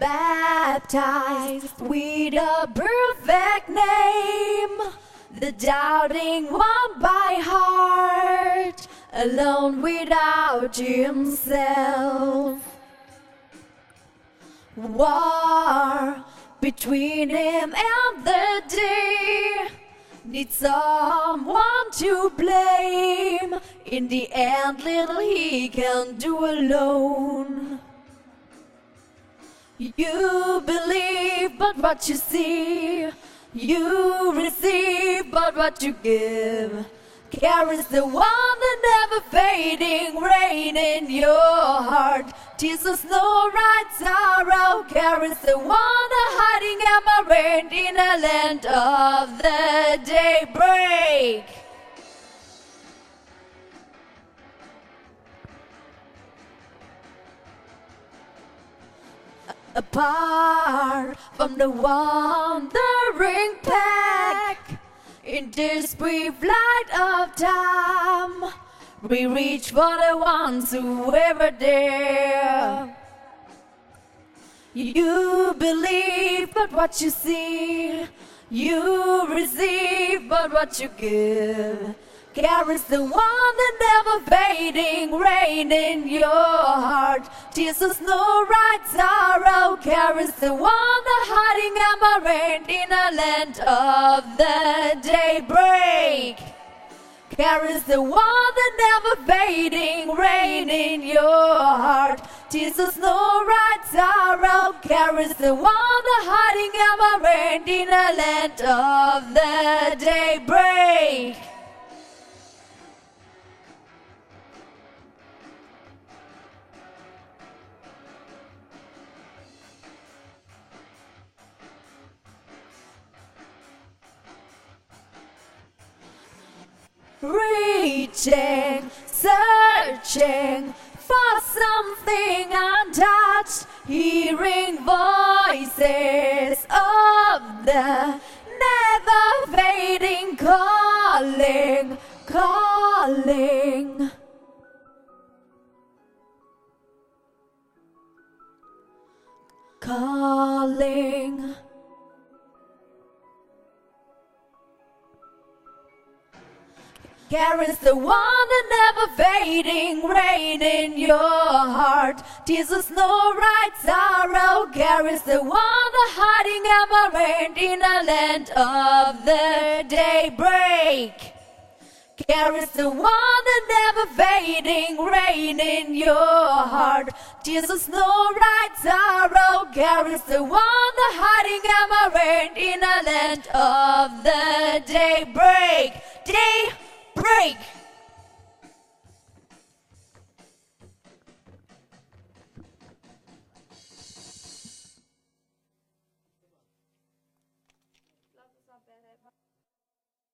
baptized with a perfect name. The doubting one by heart, alone without himself. War between him and the day needs someone to blame. In the end, little he can do alone. You believe but what you see, you receive but what you give. Carries the one, the never fading rain in your heart. Tears of snow, right sorrow. Carries the one, the hiding amarant in a land of the daybreak. Apart from the wandering pack, in this brief light of time, we reach for the ones who ever dare. You believe but what you see, you receive but what you give. Carries the one, the never fading rain in your heart. Tears of snow, right sorrow. Carries the one, the hiding amarant in a land of the daybreak. Carries the one, the never fading rain in your heart. Tears of snow, right sorrow. Carries the one, the hiding amarant in a land of the daybreak. Reaching, searching for something untouched, hearing voices of the never fading calling, calling. Calling. Carries the one, the never fading rain in your heart. Tears of snow, right sorrow. Carries the one, the hiding amarant in a land of the daybreak. Carries the one, the never fading rain in your heart. Tears of snow, right sorrow. Carries the one, the hiding amarant in a land of the daybreak. Break.